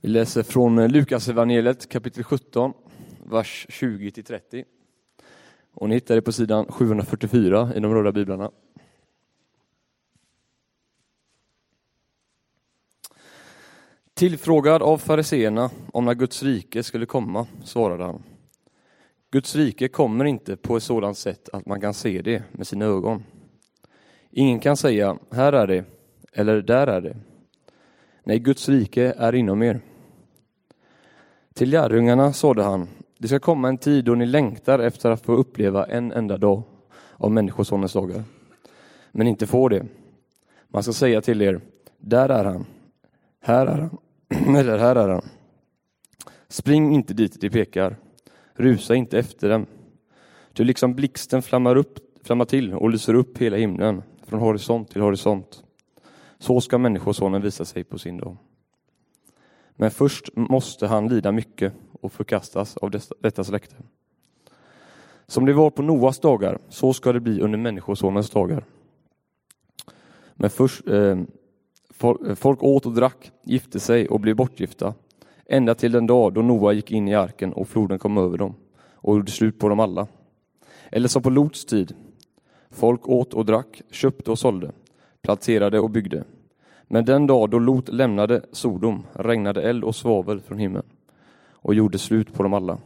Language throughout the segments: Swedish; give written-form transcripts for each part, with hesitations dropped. Vi läser från Lukas evangeliet kapitel 17, vers 20-30. Och ni hittar det på sidan 744 i de röda biblarna. Tillfrågad av fariseerna om när Guds rike skulle komma, svarade han: Guds rike kommer inte på ett sådant sätt att man kan se det med sina ögon. Ingen kan säga, här är det, eller där är det. Nej, Guds rike är inom er. Till lärjungarna sade han: det ska komma en tid då ni längtar efter att få uppleva en enda dag av människosonens dagar, men inte får det. Man ska säga till er, där är han, här är han, eller här är han. Spring inte dit de pekar, rusa inte efter dem. Du liksom blixten flammar till och lyser upp hela himlen från horisont till horisont. Så ska människosonen visa sig på sin dag. Men först måste han lida mycket och förkastas av detta släkte. Som det var på Noas dagar, så ska det bli under människosonens dagar. Men först, folk åt och drack, gifte sig och blev bortgifta. Ända till den dag då Noa gick in i arken och floden kom över dem och gjorde slut på dem alla. Eller som på Lots tid. Folk åt och drack, köpte och sålde, planterade och byggde. Men den dag då Lot lämnade Sodom regnade eld och svavel från himlen och gjorde slut på dem alla.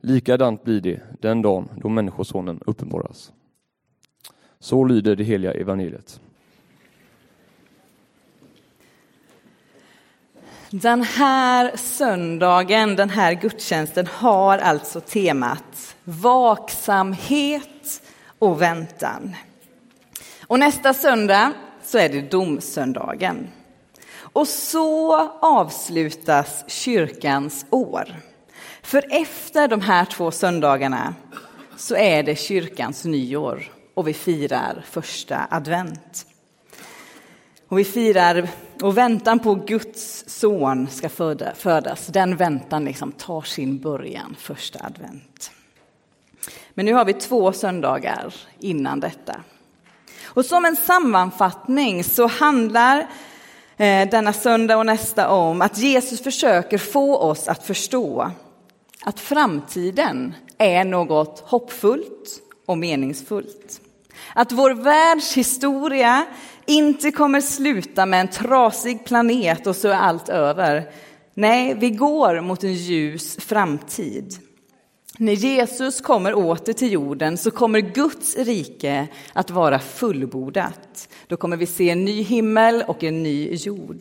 Likadant blir det den dagen då människosonen uppenbaras. Så lyder det heliga evangeliet. Den här söndagen, den här gudstjänsten har alltså temat vaksamhet och väntan. Och nästa söndag så är det domsöndagen. Och så avslutas kyrkans år. För efter de här två söndagarna så är det kyrkans nyår och vi firar första advent. Och vi firar och väntan på Guds son ska födas. Den väntan liksom tar sin början första advent. Men nu har vi två söndagar innan detta. Och som en sammanfattning så handlar denna söndag och nästa om att Jesus försöker få oss att förstå att framtiden är något hoppfullt och meningsfullt. Att vår världshistoria inte kommer sluta med en trasig planet och så är allt över. Nej, vi går mot en ljus framtid. När Jesus kommer åter till jorden så kommer Guds rike att vara fullbordat. Då kommer vi se en ny himmel och en ny jord.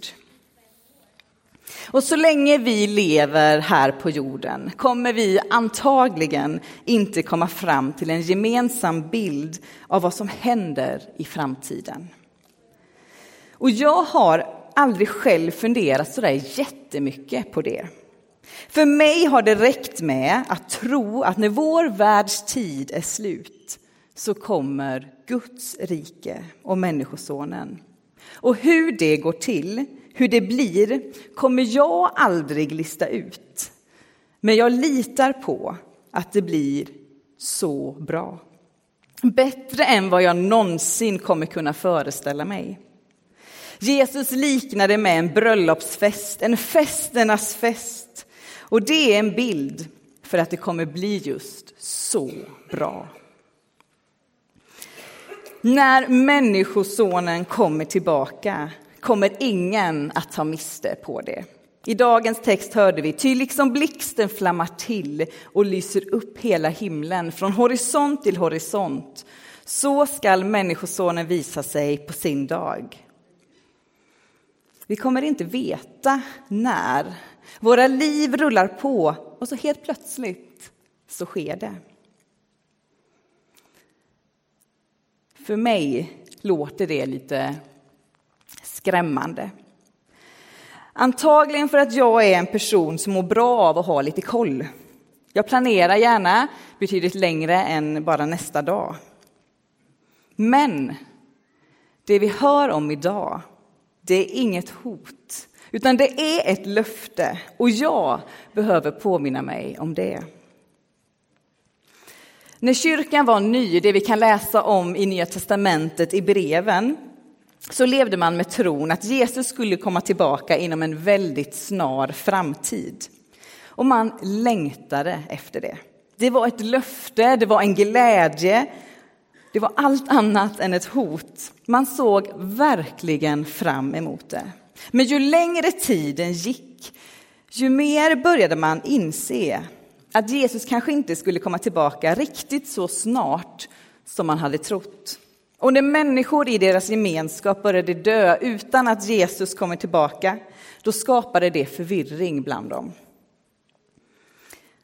Och så länge vi lever här på jorden kommer vi antagligen inte komma fram till en gemensam bild av vad som händer i framtiden. Och jag har aldrig själv funderat så där jättemycket på det. För mig har det räckt med att tro att när vår världs tid är slut så kommer Guds rike och människosonen. Och hur det går till, hur det blir, kommer jag aldrig lista ut. Men jag litar på att det blir så bra. Bättre än vad jag någonsin kommer kunna föreställa mig. Jesus liknade med en bröllopsfest, en festernas fest. Och det är en bild för att det kommer bli just så bra. När människosonen kommer tillbaka kommer ingen att ta miste på det. I dagens text hörde vi: ty liksom blixten flammar till och lyser upp hela himlen från horisont till horisont, så skall människosonen visa sig på sin dag. Vi kommer inte veta när. Våra liv rullar på och så helt plötsligt så sker det. För mig låter det lite skrämmande. Antagligen för att jag är en person som mår bra av att ha lite koll. Jag planerar gärna betydligt längre än bara nästa dag. Men det vi hör om idag, det är inget hot, utan det är ett löfte, och jag behöver påminna mig om det. När kyrkan var ny, det vi kan läsa om i Nya testamentet i breven, så levde man med tron att Jesus skulle komma tillbaka inom en väldigt snar framtid. Och man längtade efter det. Det var ett löfte, det var en glädje. Det var allt annat än ett hot. Man såg verkligen fram emot det. Men ju längre tiden gick, ju mer började man inse att Jesus kanske inte skulle komma tillbaka riktigt så snart som man hade trott. Och när människor i deras gemenskap började dö utan att Jesus kommer tillbaka, då skapade det förvirring bland dem.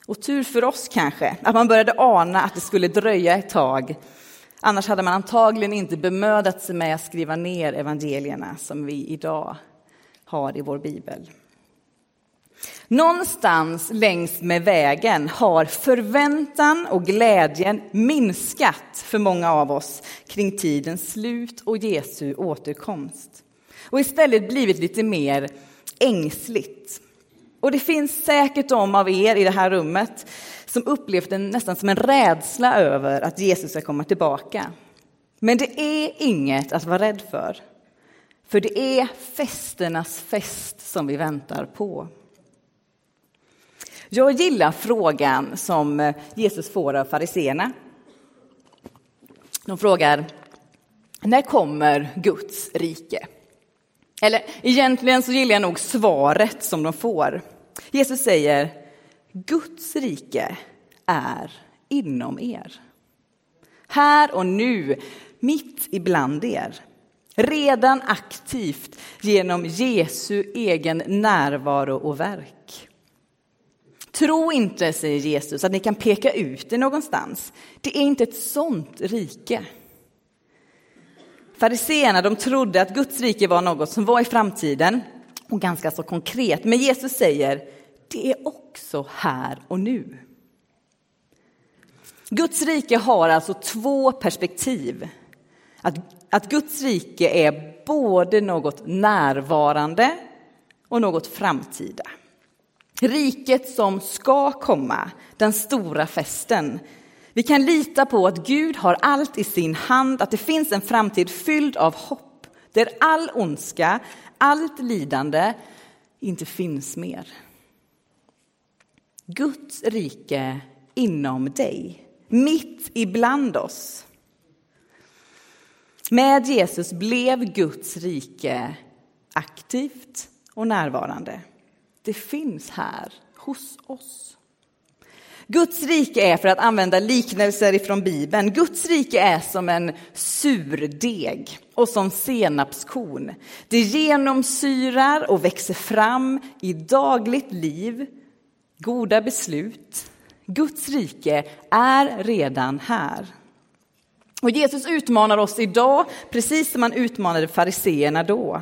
Och tur för oss kanske, att man började ana att det skulle dröja ett tag. Annars hade man antagligen inte bemödat sig med att skriva ner evangelierna som vi idag har i vår bibel. Någonstans längs med vägen har förväntan och glädjen minskat för många av oss kring tidens slut och Jesu återkomst. Och istället blivit lite mer ängsligt. Och det finns säkert de av er i det här rummet som upplevt den nästan som en rädsla över att Jesus ska komma tillbaka. Men det är inget att vara rädd för. För det är festernas fest som vi väntar på. Jag gillar frågan som Jesus får av fariseerna. De frågar, när kommer Guds rike? Eller egentligen så gillar jag nog svaret som de får. Jesus säger, Guds rike är inom er. Här och nu, mitt ibland er. Redan aktivt genom Jesu egen närvaro och verk. Tro inte, säger Jesus, att ni kan peka ut det någonstans. Det är inte ett sånt rike. Fariseerna, de trodde att Guds rike var något som var i framtiden och ganska så konkret. Men Jesus säger, det är också här och nu. Guds rike har alltså två perspektiv. Att Guds rike är både något närvarande och något framtida. Riket som ska komma, den stora festen. Vi kan lita på att Gud har allt i sin hand, att det finns en framtid fylld av hopp. Där all ondska, allt lidande inte finns mer. Guds rike inom dig, mitt ibland oss. Med Jesus blev Guds rike aktivt och närvarande. Det finns här hos oss. Guds rike är, för att använda liknelser ifrån Bibeln, Guds rike är som en surdeg och som senapskorn. Det genomsyrar och växer fram i dagligt liv, goda beslut. Guds rike är redan här. Och Jesus utmanar oss idag, precis som han utmanade fariseerna då.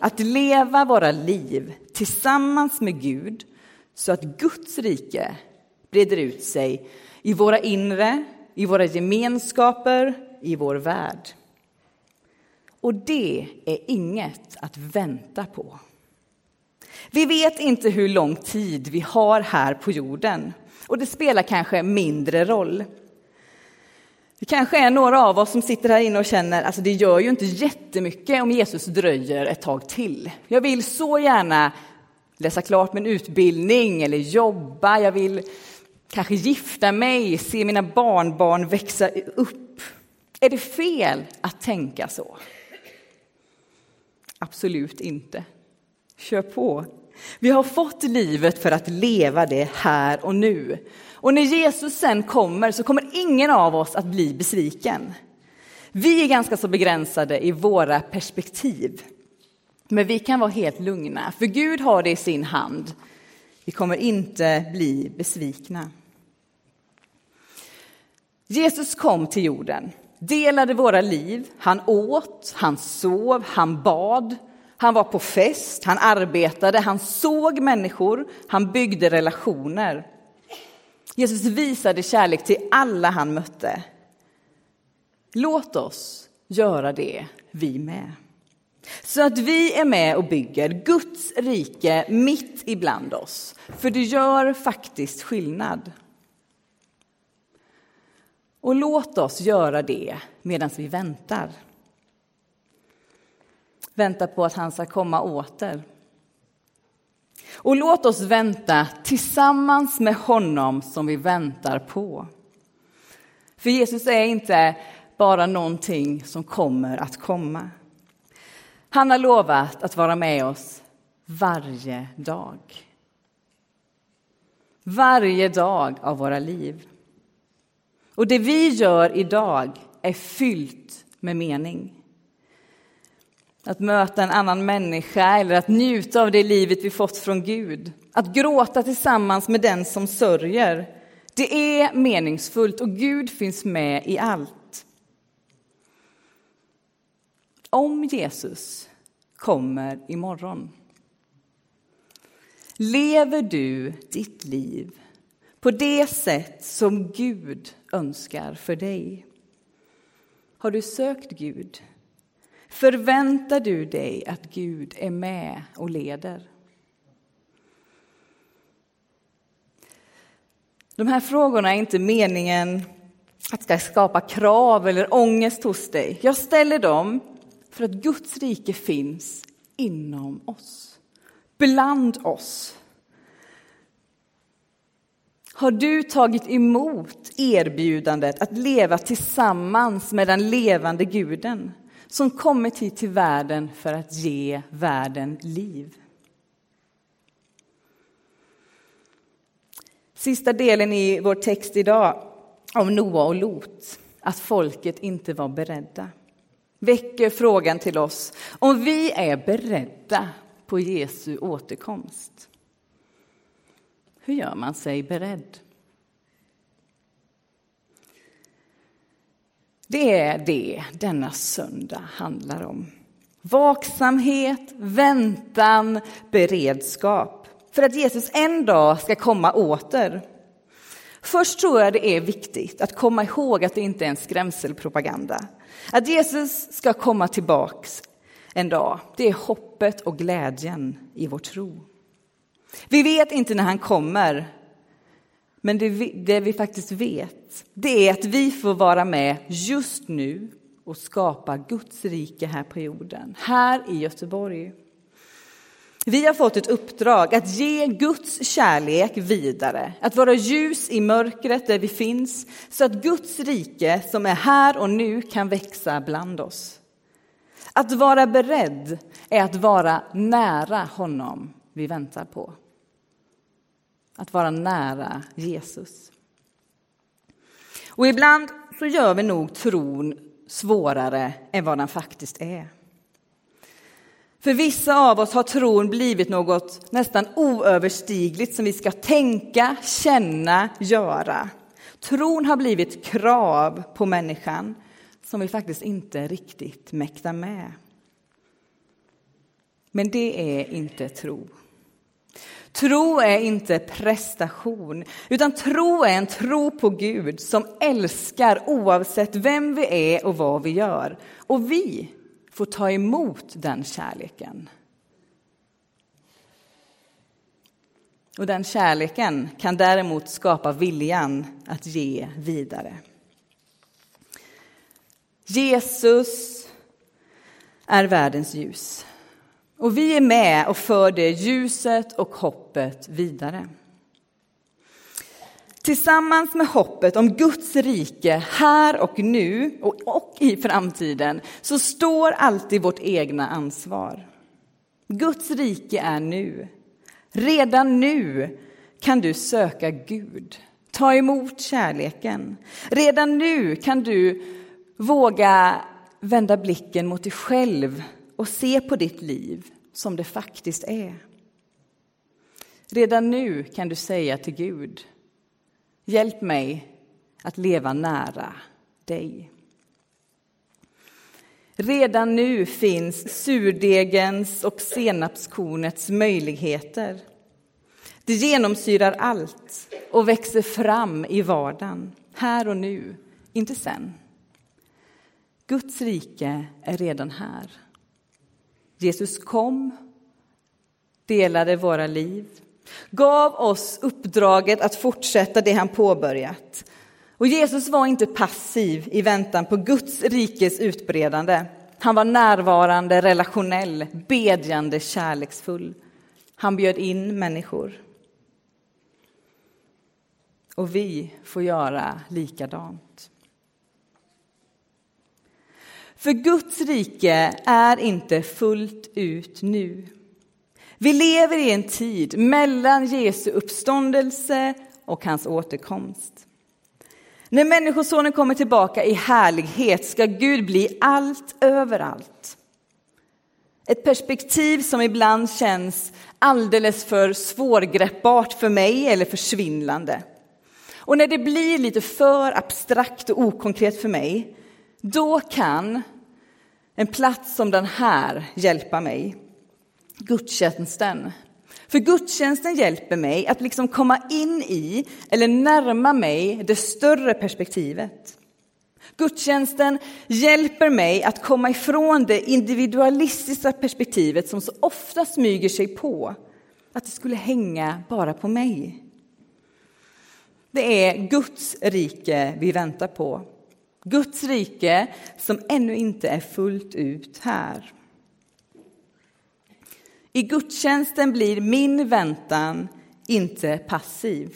Att leva våra liv tillsammans med Gud så att Guds rike breder ut sig i våra inre, i våra gemenskaper, i vår värld. Och det är inget att vänta på. Vi vet inte hur lång tid vi har här på jorden, och det spelar kanske mindre roll. Det kanske är några av oss som sitter här inne och känner, alltså det gör ju inte jättemycket om Jesus dröjer ett tag till. Jag vill så gärna läsa klart min utbildning eller jobba. Jag vill kanske gifta mig, se mina barnbarn växa upp. Är det fel att tänka så? Absolut inte. Kör på. Vi har fått livet för att leva det här och nu. Och när Jesus sen kommer så kommer ingen av oss att bli besviken. Vi är ganska så begränsade i våra perspektiv. Men vi kan vara helt lugna, för Gud har det i sin hand. Vi kommer inte bli besvikna. Jesus kom till jorden, delade våra liv. Han åt, han sov, han bad. Han var på fest, han arbetade, han såg människor, han byggde relationer. Jesus visade kärlek till alla han mötte. Låt oss göra det vi med. Så att vi är med och bygger Guds rike mitt ibland oss. För det gör faktiskt skillnad. Och låt oss göra det medan vi väntar. väntar på att han ska komma åter. Och låt oss vänta tillsammans med honom som vi väntar på. För Jesus är inte bara någonting som kommer att komma. Han har lovat att vara med oss varje dag. Varje dag av våra liv. Och det vi gör idag är fyllt med mening. Att möta en annan människa eller att njuta av det livet vi fått från Gud. Att gråta tillsammans med den som sörjer. Det är meningsfullt och Gud finns med i allt. Om Jesus kommer imorgon. Lever du ditt liv på det sätt som Gud önskar för dig? Har du sökt Gud? Förväntar du dig att Gud är med och leder? De här frågorna är inte meningen att ska skapa krav eller ångest hos dig. Jag ställer dem för att Guds rike finns inom oss, bland oss. Har du tagit emot erbjudandet att leva tillsammans med den levande Guden som kommit hit till världen för att ge världen liv? Sista delen i vår text idag om Noa och Lot, att folket inte var beredda, väcker frågan till oss om vi är beredda på Jesu återkomst. Hur gör man sig beredd? Det är det denna söndag handlar om. Vaksamhet, väntan, beredskap. För att Jesus en dag ska komma åter. Först tror jag det är viktigt att komma ihåg att det inte är en skrämselpropaganda. Att Jesus ska komma tillbaks en dag. Det är hoppet och glädjen i vår tro. Vi vet inte när han kommer. Men det vi faktiskt vet, det är att vi får vara med just nu och skapa Guds rike här på jorden, här i Göteborg. Vi har fått ett uppdrag att ge Guds kärlek vidare, att vara ljus i mörkret där vi finns, så att Guds rike som är här och nu kan växa bland oss. Att vara beredd är att vara nära honom vi väntar på. Att vara nära Jesus. Och ibland så gör vi nog tron svårare än vad den faktiskt är. För vissa av oss har tron blivit något nästan oöverstigligt som vi ska tänka, känna, göra. Tron har blivit krav på människan som vi faktiskt inte riktigt mäktar med. Men det är inte tro. Tro är inte prestation, utan tro är en tro på Gud som älskar oavsett vem vi är och vad vi gör. Och vi får ta emot den kärleken. Och den kärleken kan däremot skapa viljan att ge vidare. Jesus är världens ljus. Och vi är med och för det ljuset och hoppet vidare. Tillsammans med hoppet om Guds rike här och nu och i framtiden så står alltid vårt egna ansvar. Guds rike är nu. Redan nu kan du söka Gud. Ta emot kärleken. Redan nu kan du våga vända blicken mot dig själv och se på ditt liv som det faktiskt är. Redan nu kan du säga till Gud: hjälp mig att leva nära dig. Redan nu finns surdegens och senapskornets möjligheter. Det genomsyrar allt och växer fram i vardagen. Här och nu, inte sen. Guds rike är redan här. Jesus kom, delade våra liv, gav oss uppdraget att fortsätta det han påbörjat. Och Jesus var inte passiv i väntan på Guds rikes utbredande. Han var närvarande, relationell, bedjande, kärleksfull. Han bjöd in människor. Och vi får göra likadant. För Guds rike är inte fullt ut nu. Vi lever i en tid mellan Jesu uppståndelse och hans återkomst. När människosonen kommer tillbaka i härlighet ska Gud bli allt överallt. Ett perspektiv som ibland känns alldeles för svårgreppbart för mig eller försvinnande. Och när det blir lite för abstrakt och okonkret för mig, då kan en plats som den här hjälpa mig. Gudstjänsten. För gudstjänsten hjälper mig att liksom komma in i eller närma mig det större perspektivet. Gudstjänsten hjälper mig att komma ifrån det individualistiska perspektivet som så ofta smyger sig på. Att det skulle hänga bara på mig. Det är Guds rike vi väntar på. Guds rike som ännu inte är fullt ut här. I gudstjänsten blir min väntan inte passiv,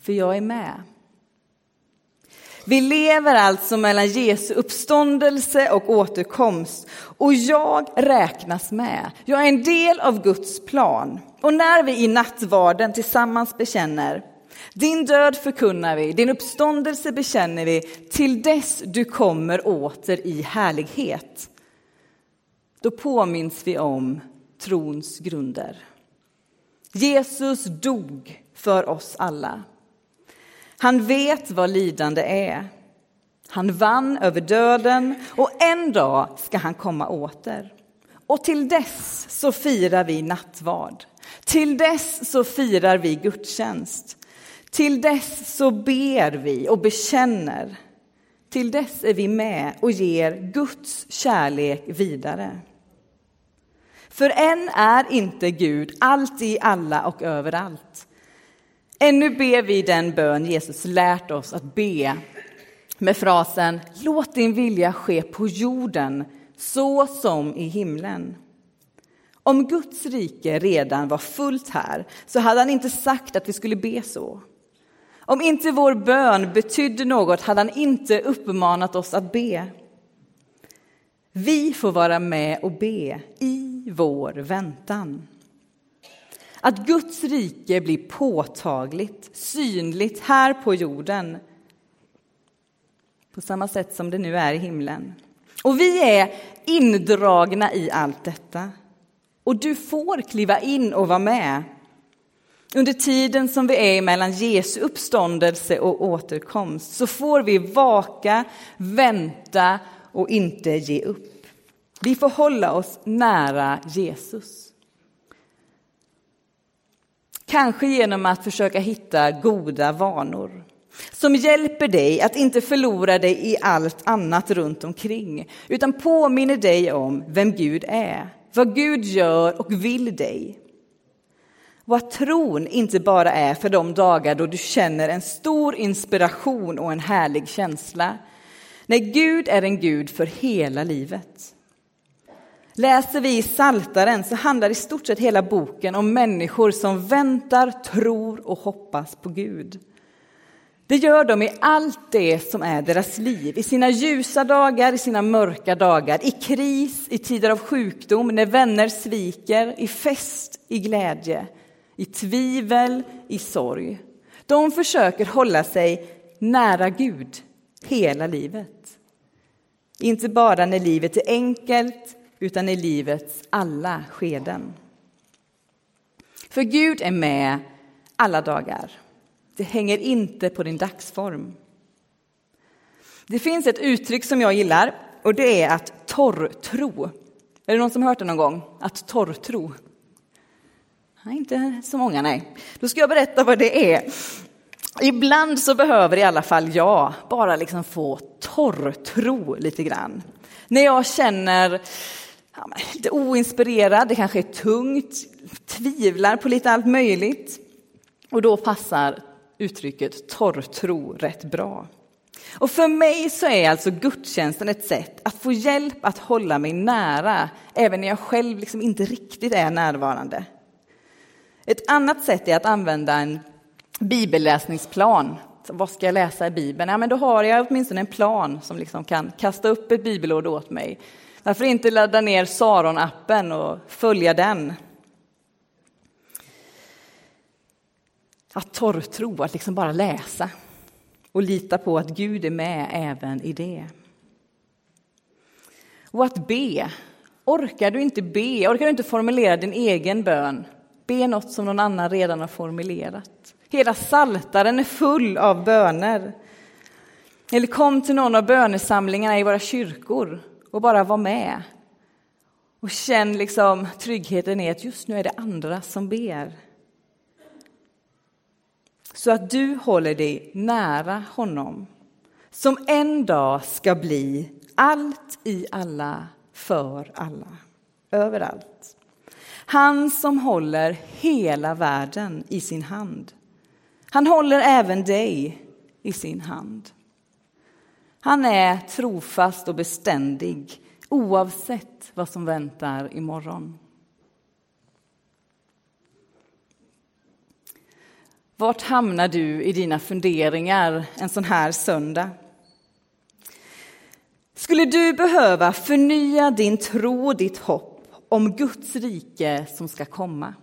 för jag är med. Vi lever alltså mellan Jesu uppståndelse och återkomst, och jag räknas med. Jag är en del av Guds plan. Och när vi i nattvarden tillsammans bekänner: din död förkunnar vi, din uppståndelse bekänner vi, till dess du kommer åter i härlighet. Då påminns vi om trons grunder. Jesus dog för oss alla. Han vet vad lidande är. Han vann över döden, och en dag ska han komma åter. Och till dess så firar vi nattvard. Till dess så firar vi gudstjänst. Till dess så ber vi och bekänner. Till dess är vi med och ger Guds kärlek vidare. För än är inte Gud allt i alla och överallt. Ännu ber vi den bön Jesus lärt oss att be med frasen: låt din vilja ske på jorden så som i himlen. Om Guds rike redan var fullt här så hade han inte sagt att vi skulle be så. Om inte vår bön betydde något hade han inte uppmanat oss att be. Vi får vara med och be i vår väntan. Att Guds rike blir påtagligt, synligt här på jorden. På samma sätt som det nu är i himlen. Och vi är indragna i allt detta. Och du får kliva in och vara med. Under tiden som vi är mellan Jesu uppståndelse och återkomst så får vi vaka, vänta och inte ge upp. Vi får hålla oss nära Jesus. Kanske genom att försöka hitta goda vanor som hjälper dig att inte förlora dig i allt annat runt omkring, utan påminner dig om vem Gud är, vad Gud gör och vill dig. Och att tron inte bara är för de dagar då du känner en stor inspiration och en härlig känsla. Nej, Gud är en Gud för hela livet. Läser vi i Psaltaren så handlar i stort sett hela boken om människor som väntar, tror och hoppas på Gud. Det gör de i allt det som är deras liv. I sina ljusa dagar, i sina mörka dagar, i kris, i tider av sjukdom, när vänner sviker, i fest, i glädje, i tvivel, i sorg. De försöker hålla sig nära Gud hela livet. Inte bara när livet är enkelt, utan i livets alla skeden. För Gud är med alla dagar. Det hänger inte på din dagsform. Det finns ett uttryck som jag gillar, och det är att torrtro. Är det någon som hört det någon gång? Att torrtro? Nej, inte så många, nej. Då ska jag berätta vad det är. Ibland så behöver i alla fall jag bara liksom få torrtro lite grann. När jag känner lite oinspirerad, det kanske är tungt, tvivlar på lite allt möjligt. Och då passar uttrycket torrtro rätt bra. Och för mig så är alltså gudstjänsten ett sätt att få hjälp att hålla mig nära, även när jag själv liksom inte riktigt är närvarande. Ett annat sätt är att använda en bibelläsningsplan. Så vad ska jag läsa i Bibeln? Ja, men då har jag åtminstone en plan som liksom kan kasta upp ett bibelord åt mig. Varför inte ladda ner Saron-appen och följa den? Att torrtro, att liksom bara läsa. Och lita på att Gud är med även i det. Och att be. Orkar du inte be? Orkar du inte formulera din egen bön? Be något som någon annan redan har formulerat. Hela Psaltaren är full av böner. Eller kom till någon av bönesamlingarna i våra kyrkor och bara var med. Och känn liksom tryggheten i att just nu är det andra som ber. Så att du håller dig nära honom. Som en dag ska bli allt i alla, för alla, överallt. Han som håller hela världen i sin hand. Han håller även dig i sin hand. Han är trofast och beständig oavsett vad som väntar imorgon. Vart hamnar du i dina funderingar en sån här söndag? Skulle du behöva förnya din tro och ditt hopp om Guds rike som ska komma?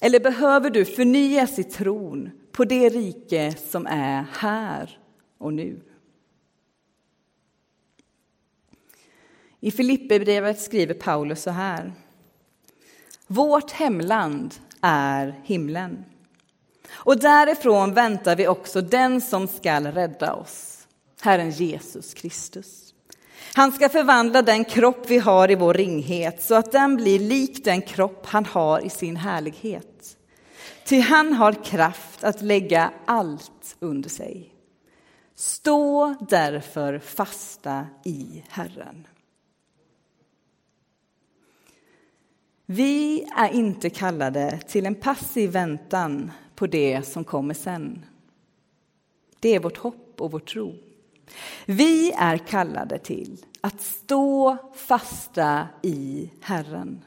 Eller behöver du förnyas i tron på det rike som är här och nu? I Filippebrevet skriver Paulus så här: vårt hemland är himlen. Och därifrån väntar vi också den som skall rädda oss, Herren Jesus Kristus. Han ska förvandla den kropp vi har i vår ringhet så att den blir lik den kropp han har i sin härlighet. Ty han har kraft att lägga allt under sig. Stå därför fasta i Herren. Vi är inte kallade till en passiv väntan på det som kommer sen. Det är vårt hopp och vår tro. Vi är kallade till att stå fasta i Herren.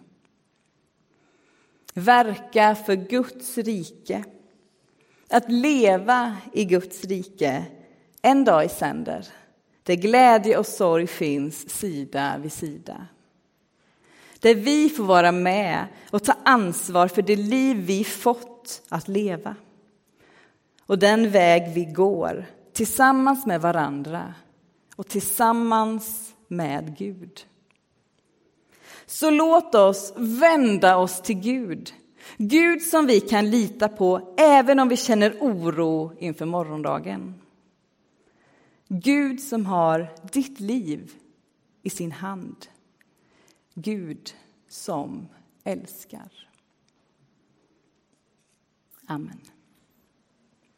Verka för Guds rike. Att leva i Guds rike en dag i sänder. Där glädje och sorg finns sida vid sida. Där vi får vara med och ta ansvar för det liv vi fått att leva. Och den väg vi går tillsammans med varandra och tillsammans med Gud. Så låt oss vända oss till Gud. Gud som vi kan lita på även om vi känner oro inför morgondagen. Gud som har ditt liv i sin hand. Gud som älskar. Amen.